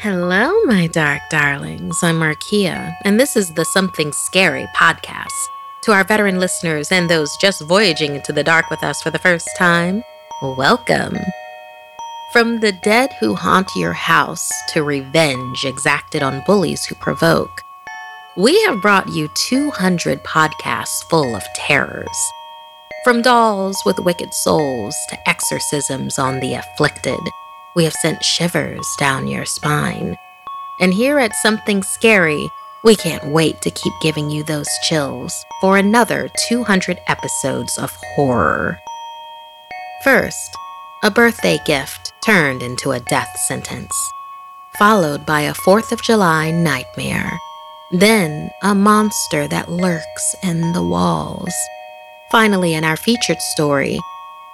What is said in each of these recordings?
Hello, my dark darlings. I'm Marquia, and this is the Something Scary Podcast. To our veteran listeners and those just voyaging into the dark with us for the first time, welcome. From the dead who haunt your house to revenge exacted on bullies who provoke, we have brought you 200 podcasts full of terrors. From dolls with wicked souls to exorcisms on the afflicted, we have sent shivers down your spine. And here at Something Scary, we can't wait to keep giving you those chills for another 200 episodes of horror. First, a birthday gift turned into a death sentence, followed by a 4th of July nightmare, then a monster that lurks in the walls. Finally, in our featured story,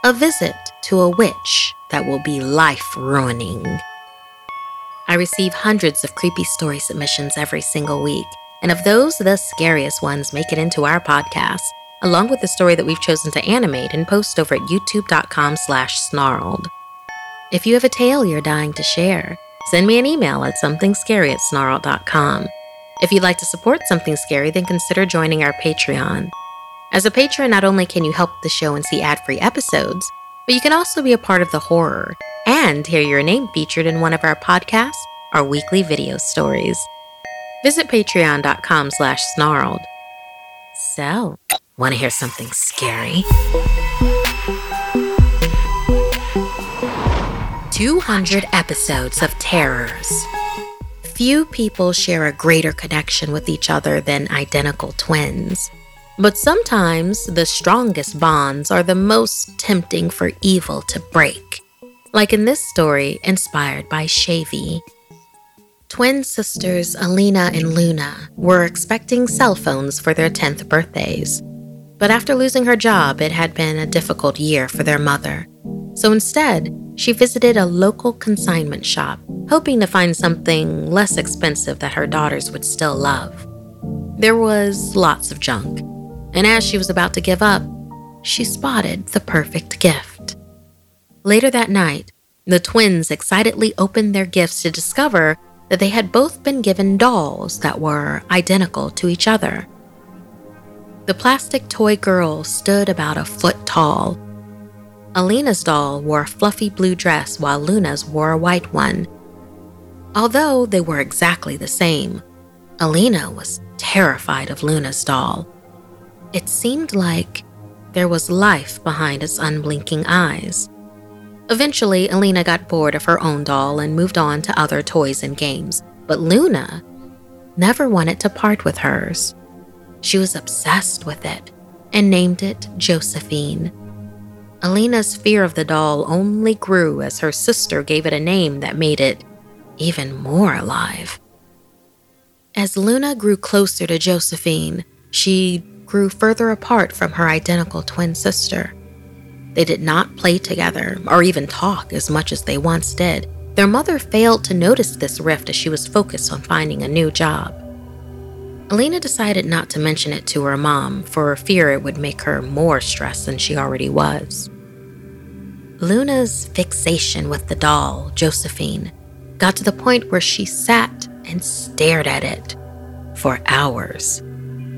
a visit to a witch that will be life-ruining. I receive hundreds of creepy story submissions every single week, and of those, the scariest ones make it into our podcast, along with the story that we've chosen to animate and post over at youtube.com/snarled. If you have a tale you're dying to share, send me an email at somethingscaryatsnarled.com. If you'd like to support Something Scary, then consider joining our Patreon. As a patron, not only can you help the show and see ad-free episodes, but you can also be a part of the horror and hear your name featured in one of our podcasts or weekly video stories. Visit patreon.com/snarled. So, want to hear something scary? 200 episodes of terrors. Few people share a greater connection with each other than identical twins. But sometimes the strongest bonds are the most tempting for evil to break, like in this story inspired by Shavy. Twin sisters Alina and Luna were expecting cell phones for their 10th birthdays. But after losing her job, it had been a difficult year for their mother. So instead, she visited a local consignment shop, hoping to find something less expensive that her daughters would still love. There was lots of junk. And as she was about to give up, she spotted the perfect gift. Later that night, the twins excitedly opened their gifts to discover that they had both been given dolls that were identical to each other. The plastic toy girl stood about a foot tall. Alina's doll wore a fluffy blue dress while Luna's wore a white one. Although they were exactly the same, Alina was terrified of Luna's doll. It seemed like there was life behind its unblinking eyes. Eventually, Alina got bored of her own doll and moved on to other toys and games, but Luna never wanted to part with hers. She was obsessed with it and named it Josephine. Alina's fear of the doll only grew as her sister gave it a name that made it even more alive. As Luna grew closer to Josephine, she grew further apart from her identical twin sister. They did not play together or even talk as much as they once did. Their mother failed to notice this rift as she was focused on finding a new job. Alina decided not to mention it to her mom for fear it would make her more stressed than she already was. Luna's fixation with the doll, Josephine, got to the point where she sat and stared at it for hours.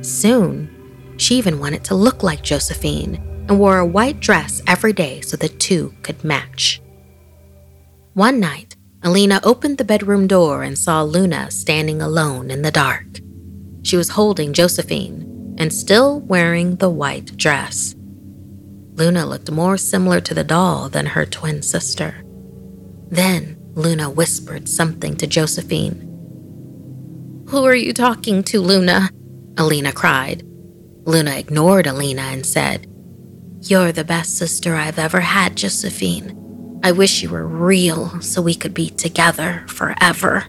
Soon, she even wanted to look like Josephine and wore a white dress every day so the two could match. One night, Alina opened the bedroom door and saw Luna standing alone in the dark. She was holding Josephine and still wearing the white dress. Luna looked more similar to the doll than her twin sister. Then Luna whispered something to Josephine. "Who are you talking to, Luna?" Alina cried. Luna ignored Alina and said, "You're the best sister I've ever had, Josephine. I wish you were real so we could be together forever."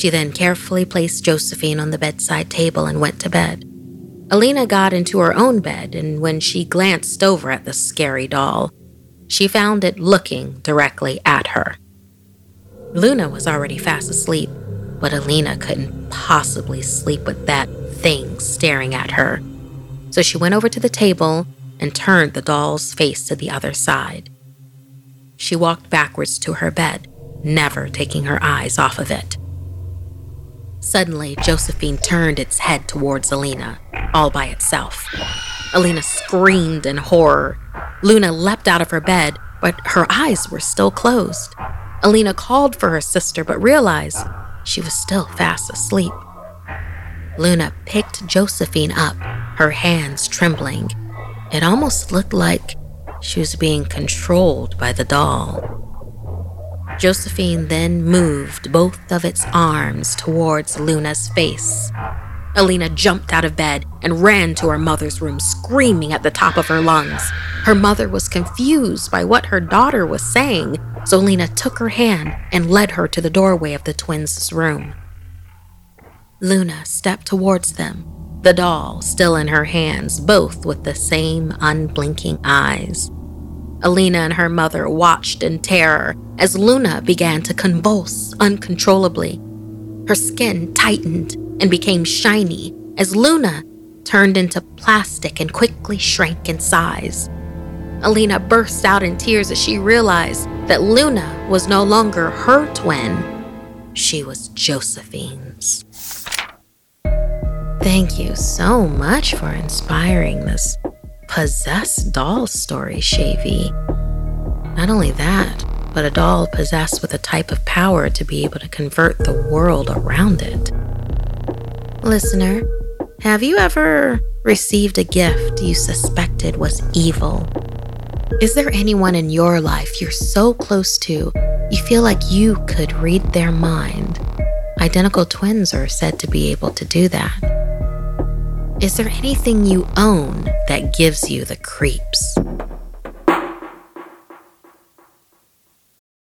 She then carefully placed Josephine on the bedside table and went to bed. Alina got into her own bed, and when she glanced over at the scary doll, she found it looking directly at her. Luna was already fast asleep, but Alina couldn't possibly sleep with that thing staring at her. So she went over to the table and turned the doll's face to the other side. She walked backwards to her bed, never taking her eyes off of it. Suddenly, Josephine turned its head towards Alina, all by itself. Alina screamed in horror. Luna leapt out of her bed, but her eyes were still closed. Alina called for her sister, but realized she was still fast asleep. Luna picked Josephine up, her hands trembling. It almost looked like she was being controlled by the doll. Josephine then moved both of its arms towards Luna's face. Alina jumped out of bed and ran to her mother's room, screaming at the top of her lungs. Her mother was confused by what her daughter was saying, so Alina took her hand and led her to the doorway of the twins' room. Luna stepped towards them, the doll still in her hands, both with the same unblinking eyes. Alina and her mother watched in terror as Luna began to convulse uncontrollably. Her skin tightened and became shiny as Luna turned into plastic and quickly shrank in size. Alina burst out in tears as she realized that Luna was no longer her twin. She was Josephine's. Thank you so much for inspiring this possessed doll story, Shavy. Not only that, but a doll possessed with a type of power to be able to convert the world around it. Listener, have you ever received a gift you suspected was evil? Is there anyone in your life you're so close to, you feel like you could read their mind? Identical twins are said to be able to do that. Is there anything you own that gives you the creeps?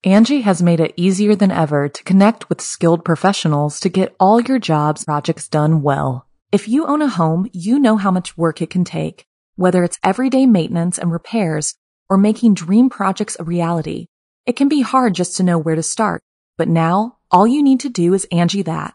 Angie has made it easier than ever to connect with skilled professionals to get all your jobs projects done well. If you own a home, you know how much work it can take, whether it's everyday maintenance and repairs or making dream projects a reality. It can be hard just to know where to start, but now all you need to do is Angie that,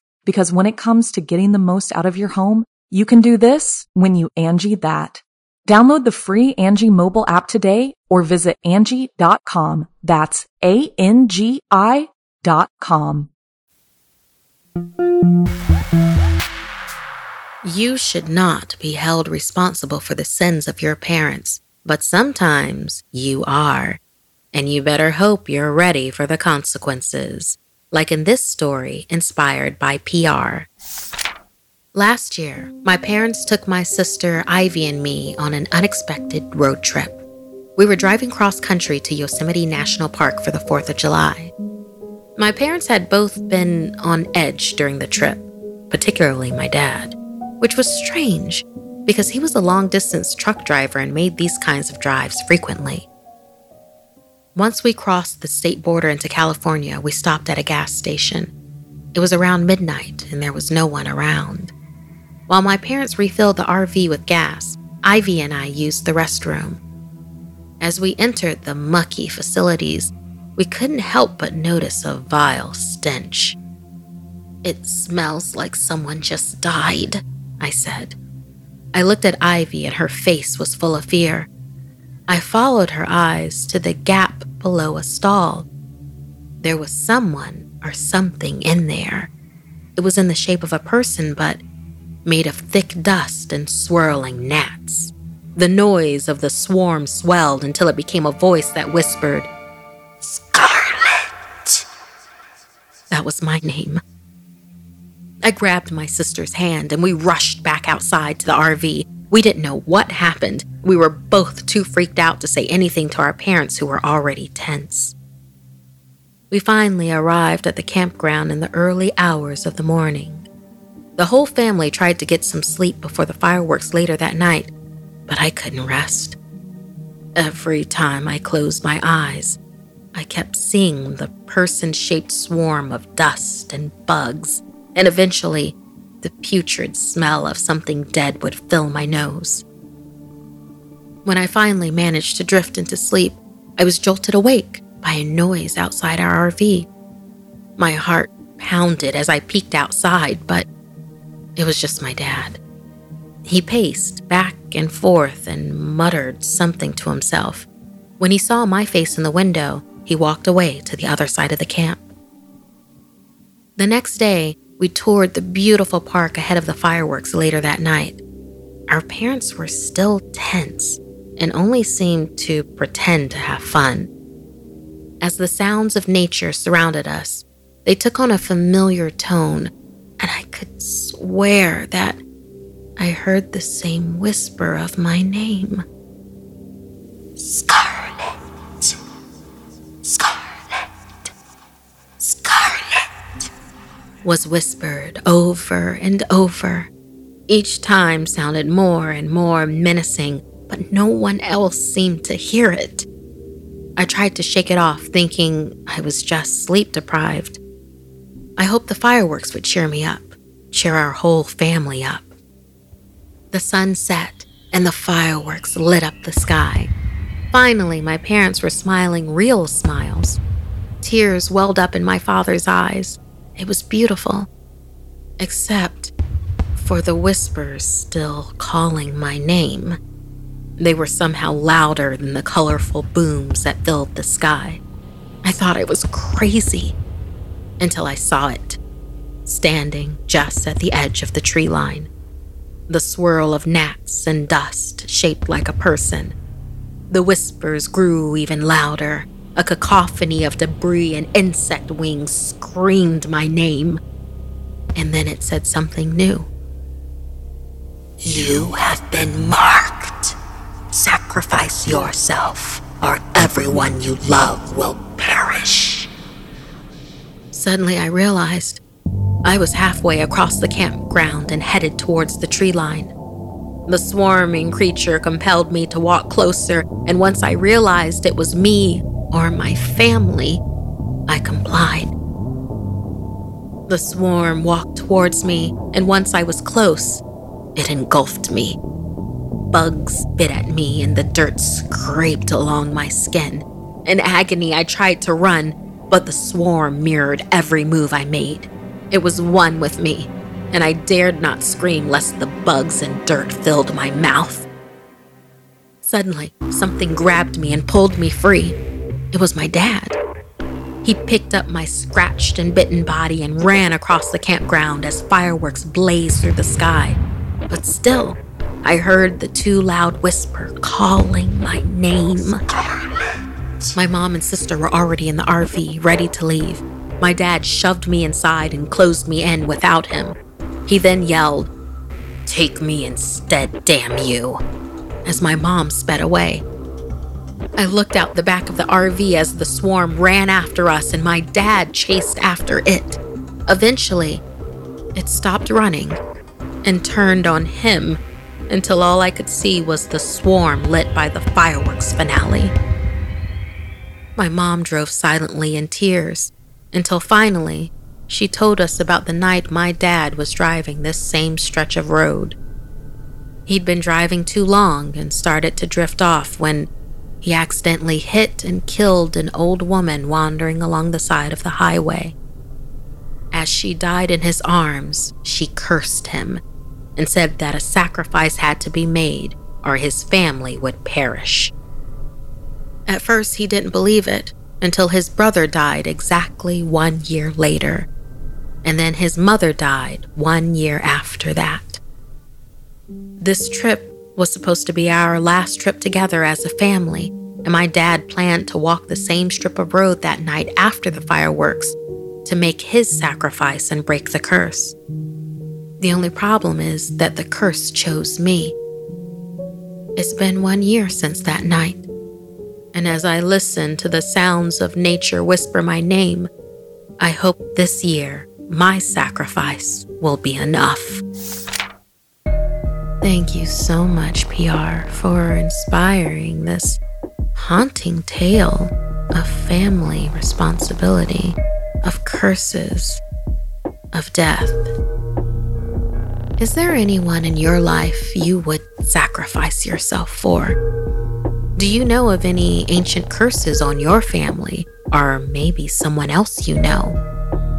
Because when it comes to getting the most out of your home, you can do this when you Angie that. Download the free Angie mobile app today or visit Angie.com. That's ANGI.com. You should not be held responsible for the sins of your parents, but sometimes you are. And you better hope you're ready for the consequences. Like in this story inspired by PR. Last year, my parents took my sister Ivy and me on an unexpected road trip. We were driving cross-country to Yosemite National Park for the 4th of July. My parents had both been on edge during the trip, particularly my dad, which was strange because he was a long-distance truck driver and made these kinds of drives frequently. Once we crossed the state border into California, we stopped at a gas station. It was around midnight, and there was no one around. While my parents refilled the RV with gas, Ivy and I used the restroom. As we entered the mucky facilities, we couldn't help but notice a vile stench. "It smells like someone just died," I said. I looked at Ivy, and her face was full of fear. I followed her eyes to the gap below a stall. There was someone or something in there. It was in the shape of a person, but made of thick dust and swirling gnats. The noise of the swarm swelled until it became a voice that whispered, "Scarlet." That was my name. I grabbed my sister's hand and we rushed back outside to the RV. We didn't know what happened. We were both too freaked out to say anything to our parents, who were already tense. We finally arrived at the campground in the early hours of the morning. The whole family tried to get some sleep before the fireworks later that night, but I couldn't rest. Every time I closed my eyes, I kept seeing the person-shaped swarm of dust and bugs, and eventually, the putrid smell of something dead would fill my nose. When I finally managed to drift into sleep, I was jolted awake by a noise outside our RV. My heart pounded as I peeked outside, but it was just my dad. He paced back and forth and muttered something to himself. When he saw my face in the window, he walked away to the other side of the camp. The next day, we toured the beautiful park ahead of the fireworks later that night. Our parents were still tense and only seemed to pretend to have fun. As the sounds of nature surrounded us, they took on a familiar tone, and I could swear that I heard the same whisper of my name. Scarlet. Scarlet. Scarlet. Was whispered over and over. Each time sounded more and more menacing, but no one else seemed to hear it. I tried to shake it off, thinking I was just sleep-deprived. I hoped the fireworks would cheer me up, cheer our whole family up. The sun set, and the fireworks lit up the sky. Finally, my parents were smiling real smiles. Tears welled up in my father's eyes. It was beautiful, except for the whispers still calling my name. They were somehow louder than the colorful booms that filled the sky. I thought I was crazy until I saw it, standing just at the edge of the tree line. The swirl of gnats and dust shaped like a person. The whispers grew even louder. A cacophony of debris and insect wings screamed my name. And then it said something new. You have been marked. Sacrifice yourself, or everyone you love will perish. Suddenly I realized I was halfway across the campground and headed towards the tree line. The swarming creature compelled me to walk closer, and once I realized it was me, or my family, I complied. The swarm walked towards me, and once I was close, it engulfed me. Bugs bit at me, and the dirt scraped along my skin. In agony, I tried to run, but the swarm mirrored every move I made. It was one with me, and I dared not scream lest the bugs and dirt filled my mouth. Suddenly, something grabbed me and pulled me free. It was my dad. He picked up my scratched and bitten body and ran across the campground as fireworks blazed through the sky. But still, I heard the too loud whisper calling my name. My mom and sister were already in the RV, ready to leave. My dad shoved me inside and closed me in without him. He then yelled, "Take me instead, damn you," as my mom sped away. I looked out the back of the RV as the swarm ran after us and my dad chased after it. Eventually, it stopped running and turned on him until all I could see was the swarm lit by the fireworks finale. My mom drove silently in tears until finally she told us about the night my dad was driving this same stretch of road. He'd been driving too long and started to drift off when he accidentally hit and killed an old woman wandering along the side of the highway. As she died in his arms, she cursed him and said that a sacrifice had to be made or his family would perish. At first, he didn't believe it until his brother died exactly 1 year later, and then his mother died 1 year after that. This trip was supposed to be our last trip together as a family, and my dad planned to walk the same strip of road that night after the fireworks to make his sacrifice and break the curse. The only problem is that the curse chose me. It's been 1 year since that night, and as I listen to the sounds of nature whisper my name, I hope this year my sacrifice will be enough. Thank you so much, PR, for inspiring this haunting tale of family responsibility, of curses, of death. Is there anyone in your life you would sacrifice yourself for? Do you know of any ancient curses on your family, or maybe someone else you know?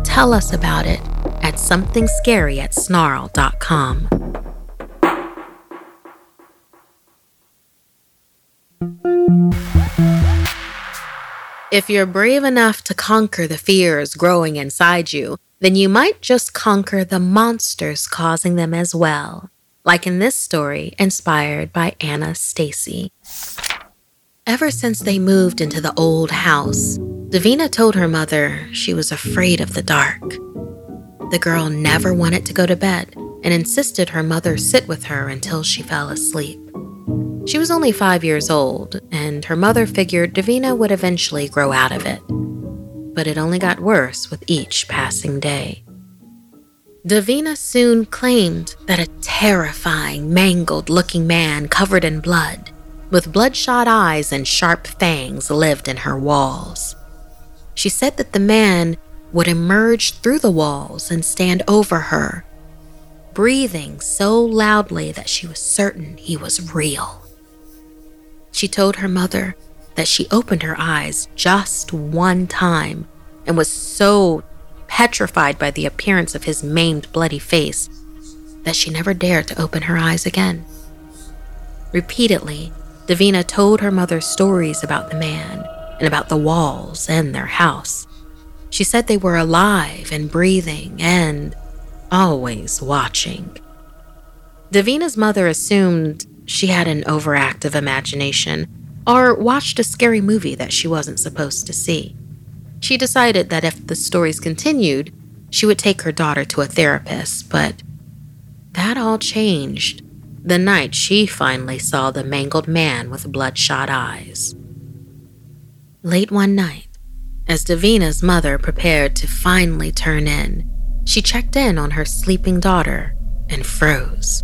Tell us about it at somethingscaryatsnarled.com. If you're brave enough to conquer the fears growing inside you, then you might just conquer the monsters causing them as well, like in this story inspired by Anna Stacy. Ever since they moved into the old house, Davina told her mother she was afraid of the dark. The girl never wanted to go to bed and insisted her mother sit with her until she fell asleep. She was only 5 years old, and her mother figured Davina would eventually grow out of it. But it only got worse with each passing day. Davina soon claimed that a terrifying, mangled-looking man covered in blood, with bloodshot eyes and sharp fangs, lived in her walls. She said that the man would emerge through the walls and stand over her, breathing so loudly that she was certain he was real. She told her mother that she opened her eyes just one time and was so petrified by the appearance of his maimed, bloody face that she never dared to open her eyes again. Repeatedly, Davina told her mother stories about the man and about the walls and their house. She said they were alive and breathing and always watching. Davina's mother assumed she had an overactive imagination, or watched a scary movie that she wasn't supposed to see. She decided that if the stories continued, she would take her daughter to a therapist, but that all changed the night she finally saw the mangled man with bloodshot eyes. Late one night, as Davina's mother prepared to finally turn in, she checked in on her sleeping daughter and froze.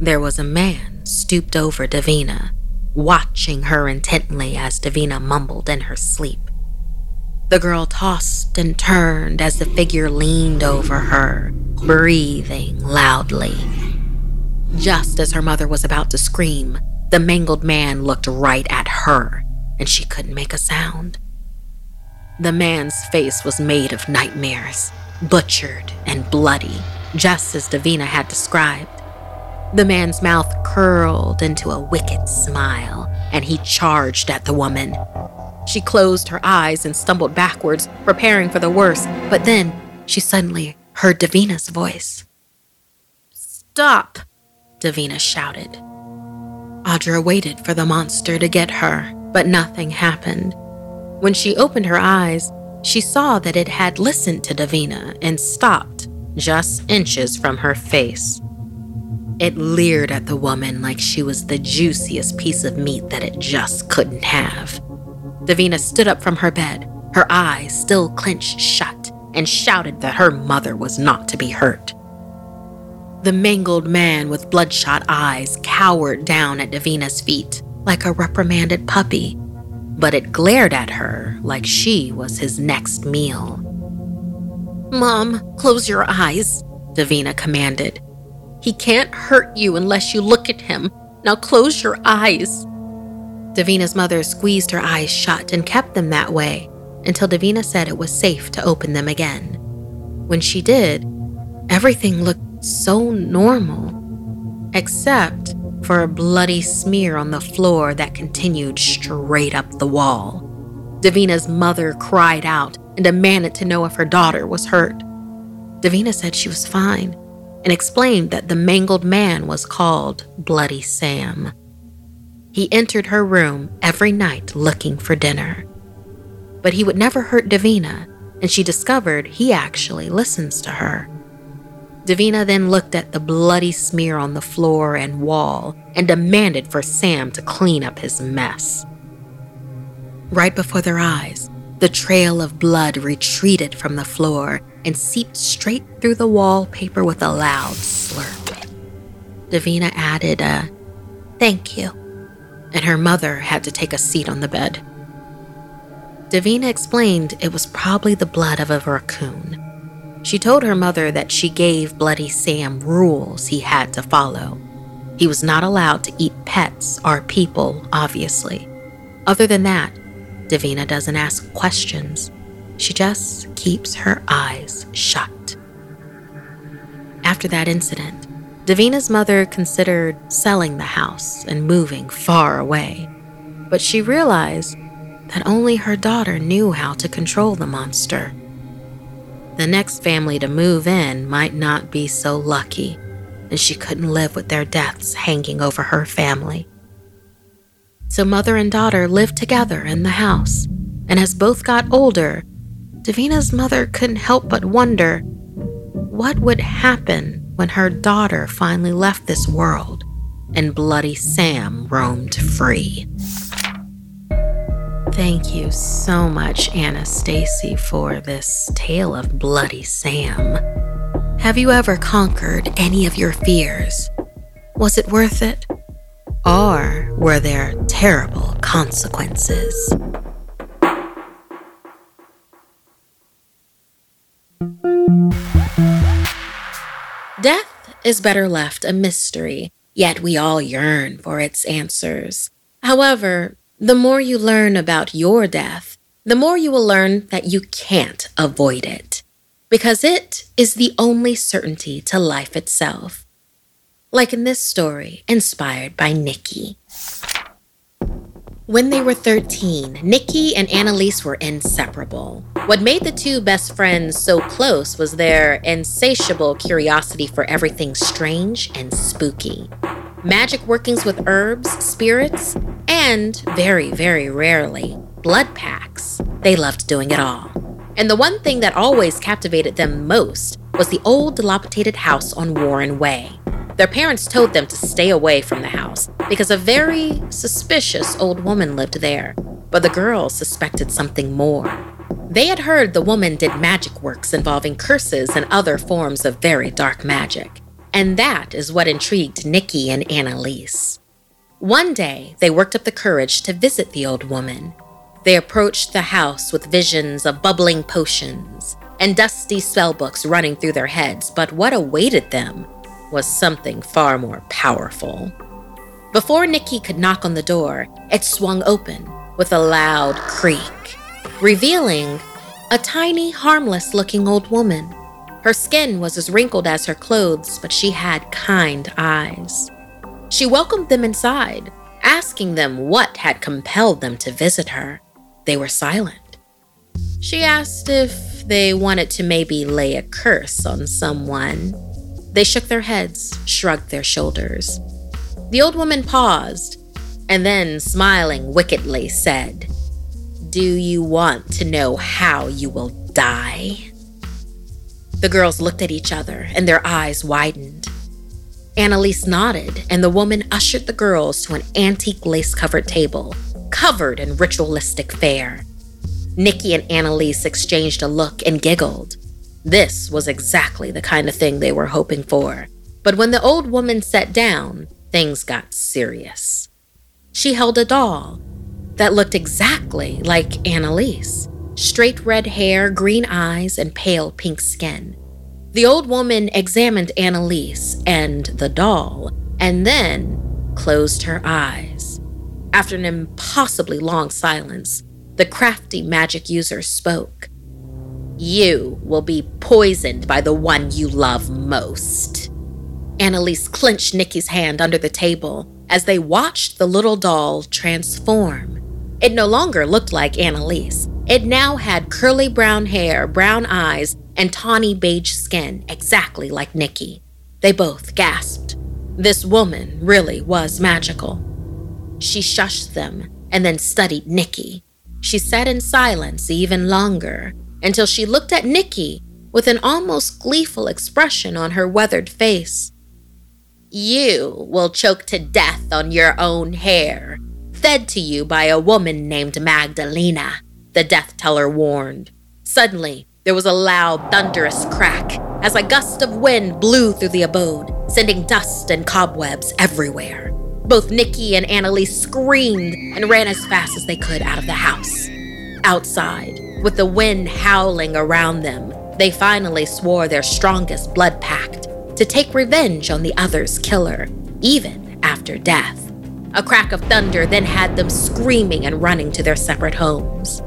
There was a man stooped over Davina, watching her intently as Davina mumbled in her sleep. The girl tossed and turned as the figure leaned over her, breathing loudly. Just as her mother was about to scream, the mangled man looked right at her, and she couldn't make a sound. The man's face was made of nightmares, butchered and bloody, just as Davina had described. The man's mouth curled into a wicked smile, and he charged at the woman. She closed her eyes and stumbled backwards, preparing for the worst, but then she suddenly heard Davina's voice. "Stop!" Davina shouted. Audra waited for the monster to get her, but nothing happened. When she opened her eyes, she saw that it had listened to Davina and stopped just inches from her face. It leered at the woman like she was the juiciest piece of meat that it just couldn't have. Davina stood up from her bed, her eyes still clenched shut, and shouted that her mother was not to be hurt. The mangled man with bloodshot eyes cowered down at Davina's feet like a reprimanded puppy, but it glared at her like she was his next meal. "Mom, close your eyes," Davina commanded. "He can't hurt you unless you look at him. Now close your eyes." Davina's mother squeezed her eyes shut and kept them that way until Davina said it was safe to open them again. When she did, everything looked so normal, except for a bloody smear on the floor that continued straight up the wall. Davina's mother cried out and demanded to know if her daughter was hurt. Davina said she was fine, and explained that the mangled man was called Bloody Sam. He entered her room every night looking for dinner. But he would never hurt Davina, and she discovered he actually listens to her. Davina then looked at the bloody smear on the floor and wall and demanded for Sam to clean up his mess. Right before their eyes, the trail of blood retreated from the floor and seeped straight through the wallpaper with a loud slurp. Davina added a "thank you," and her mother had to take a seat on the bed. Davina explained it was probably the blood of a raccoon. She told her mother that she gave Bloody Sam rules he had to follow. He was not allowed to eat pets or people, obviously. Other than that, Davina doesn't ask questions. She just keeps her eyes shut. After that incident, Davina's mother considered selling the house and moving far away, but she realized that only her daughter knew how to control the monster. The next family to move in might not be so lucky, and she couldn't live with their deaths hanging over her family. So mother and daughter lived together in the house, and as both got older, Davina's mother couldn't help but wonder what would happen when her daughter finally left this world and Bloody Sam roamed free. Thank you so much, Anna Stacy, for this tale of Bloody Sam. Have you ever conquered any of your fears? Was it worth it? Or were there terrible consequences? Death is better left a mystery, yet we all yearn for its answers. However, the more you learn about your death, the more you will learn that you can't avoid it, because it is the only certainty to life itself. Like in this story, inspired by Nikki. When they were 13, Nikki and Annalise were inseparable. What made the two best friends so close was their insatiable curiosity for everything strange and spooky. Magic workings with herbs, spirits, and very, very rarely, blood packs. They loved doing it all. And the one thing that always captivated them most was the old dilapidated house on Warren Way. Their parents told them to stay away from the house because a very suspicious old woman lived there, but the girls suspected something more. They had heard the woman did magic works involving curses and other forms of very dark magic. And that is what intrigued Nikki and Annalise. One day, they worked up the courage to visit the old woman. They approached the house with visions of bubbling potions and dusty spellbooks running through their heads, but what awaited them was something far more powerful. Before Nikki could knock on the door, it swung open with a loud creak, revealing a tiny, harmless-looking old woman. Her skin was as wrinkled as her clothes, but she had kind eyes. She welcomed them inside, asking them what had compelled them to visit her. They were silent. She asked if they wanted to maybe lay a curse on someone. They shook their heads, shrugged their shoulders. The old woman paused, and then, smiling wickedly, said, "Do you want to know how you will die?" The girls looked at each other, and their eyes widened. Annalise nodded, and the woman ushered the girls to an antique lace-covered table, covered in ritualistic fare. Nikki and Annalise exchanged a look and giggled. This was exactly the kind of thing they were hoping for. But when the old woman sat down, things got serious. She held a doll that looked exactly like Annalise. Straight red hair, green eyes, and pale pink skin. The old woman examined Annalise and the doll, and then closed her eyes. After an impossibly long silence, the crafty magic user spoke. "You will be poisoned by the one you love most." Annalise clenched Nikki's hand under the table as they watched the little doll transform. It no longer looked like Annalise. It now had curly brown hair, brown eyes, and tawny beige skin, exactly like Nikki. They both gasped. This woman really was magical. She shushed them and then studied Nikki. She sat in silence even longer, until she looked at Nikki with an almost gleeful expression on her weathered face. You will choke to death on your own hair, fed to you by a woman named Magdalena, the death teller warned. Suddenly, there was a loud, thunderous crack as a gust of wind blew through the abode, sending dust and cobwebs everywhere. Both Nikki and Annalise screamed and ran as fast as they could out of the house. Outside, with the wind howling around them, they finally swore their strongest blood pact to take revenge on the other's killer, even after death. A crack of thunder then had them screaming and running to their separate homes.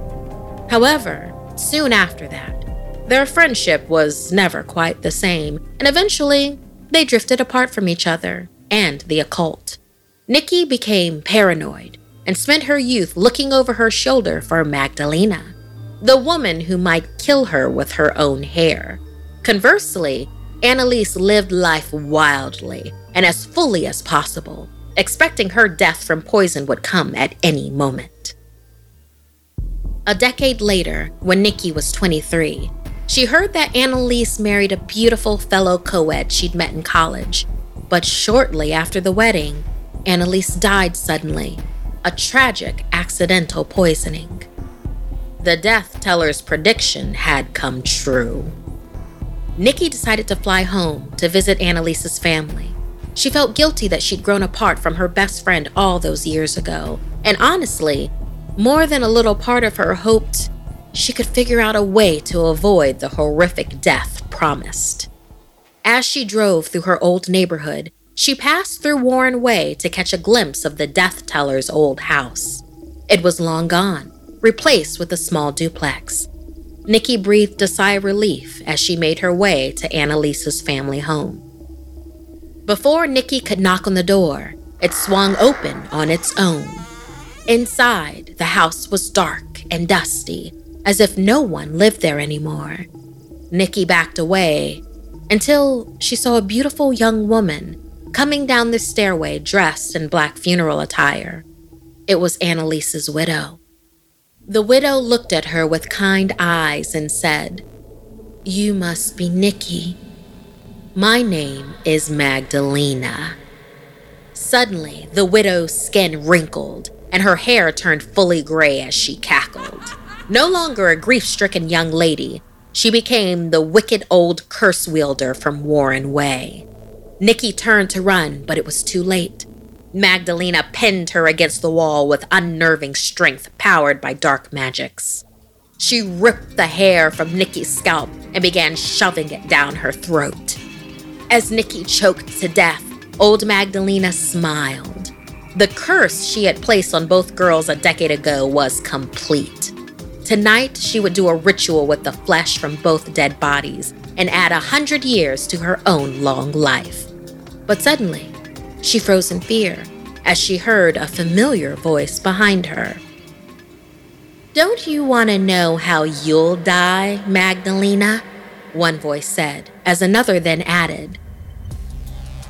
However, soon after that, their friendship was never quite the same, and eventually, they drifted apart from each other and the occult. Nikki became paranoid and spent her youth looking over her shoulder for Magdalena, the woman who might kill her with her own hair. Conversely, Annalise lived life wildly and as fully as possible, expecting her death from poison would come at any moment. A decade later, when Nikki was 23, she heard that Annalise married a beautiful fellow co-ed she'd met in college. But shortly after the wedding, Annalise died suddenly, a tragic accidental poisoning. The death teller's prediction had come true. Nikki decided to fly home to visit Annalise's family. She felt guilty that she'd grown apart from her best friend all those years ago, and honestly, more than a little part of her hoped she could figure out a way to avoid the horrific death promised. As she drove through her old neighborhood, she passed through Warren Way to catch a glimpse of the death teller's old house. It was long gone, replaced with a small duplex. Nikki breathed a sigh of relief as she made her way to Annalise's family home. Before Nikki could knock on the door, it swung open on its own. Inside, the house was dark and dusty, as if no one lived there anymore. Nikki backed away until she saw a beautiful young woman coming down the stairway dressed in black funeral attire. It was Annalise's widow. The widow looked at her with kind eyes and said, "You must be Nikki. My name is Magdalena." Suddenly, the widow's skin wrinkled and her hair turned fully gray as she cackled. No longer a grief-stricken young lady, she became the wicked old curse wielder from Warren Way. Nikki turned to run, but it was too late. Magdalena pinned her against the wall with unnerving strength powered by dark magics. She ripped the hair from Nikki's scalp and began shoving it down her throat. As Nikki choked to death, old Magdalena smiled. The curse she had placed on both girls a decade ago was complete. Tonight, she would do a ritual with the flesh from both dead bodies and add 100 years to her own long life. But suddenly, she froze in fear as she heard a familiar voice behind her. "Don't you want to know how you'll die, Magdalena?" one voice said, as another then added,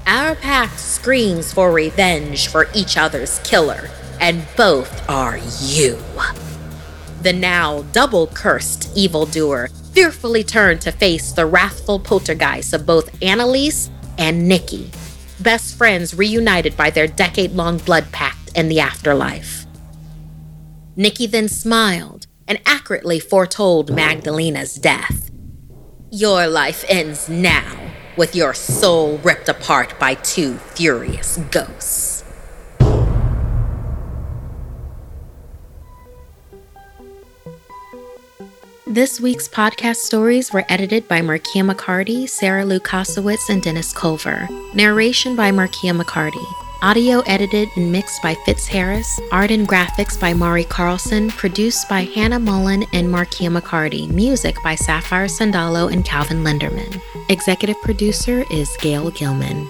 "Our pact screams for revenge for each other's killer, and both are you." The now double-cursed evildoer fearfully turned to face the wrathful poltergeist of both Annalise and Nikki, best friends reunited by their decade-long blood pact in the afterlife. Nikki then smiled and accurately foretold Magdalena's death. "Your life ends now, with your soul ripped apart by two furious ghosts." This week's podcast stories were edited by Marquia McCarty, Sarah Lukasiewicz, and Dennis Culver. Narration by Marquia McCarty. Audio edited and mixed by Fitz Harris. Art and graphics by Mari Carlson. Produced by Hannah Mullen and Marquia McCarty. Music by Sapphire Sandalo and Calvin Linderman. Executive producer is Gail Gilman.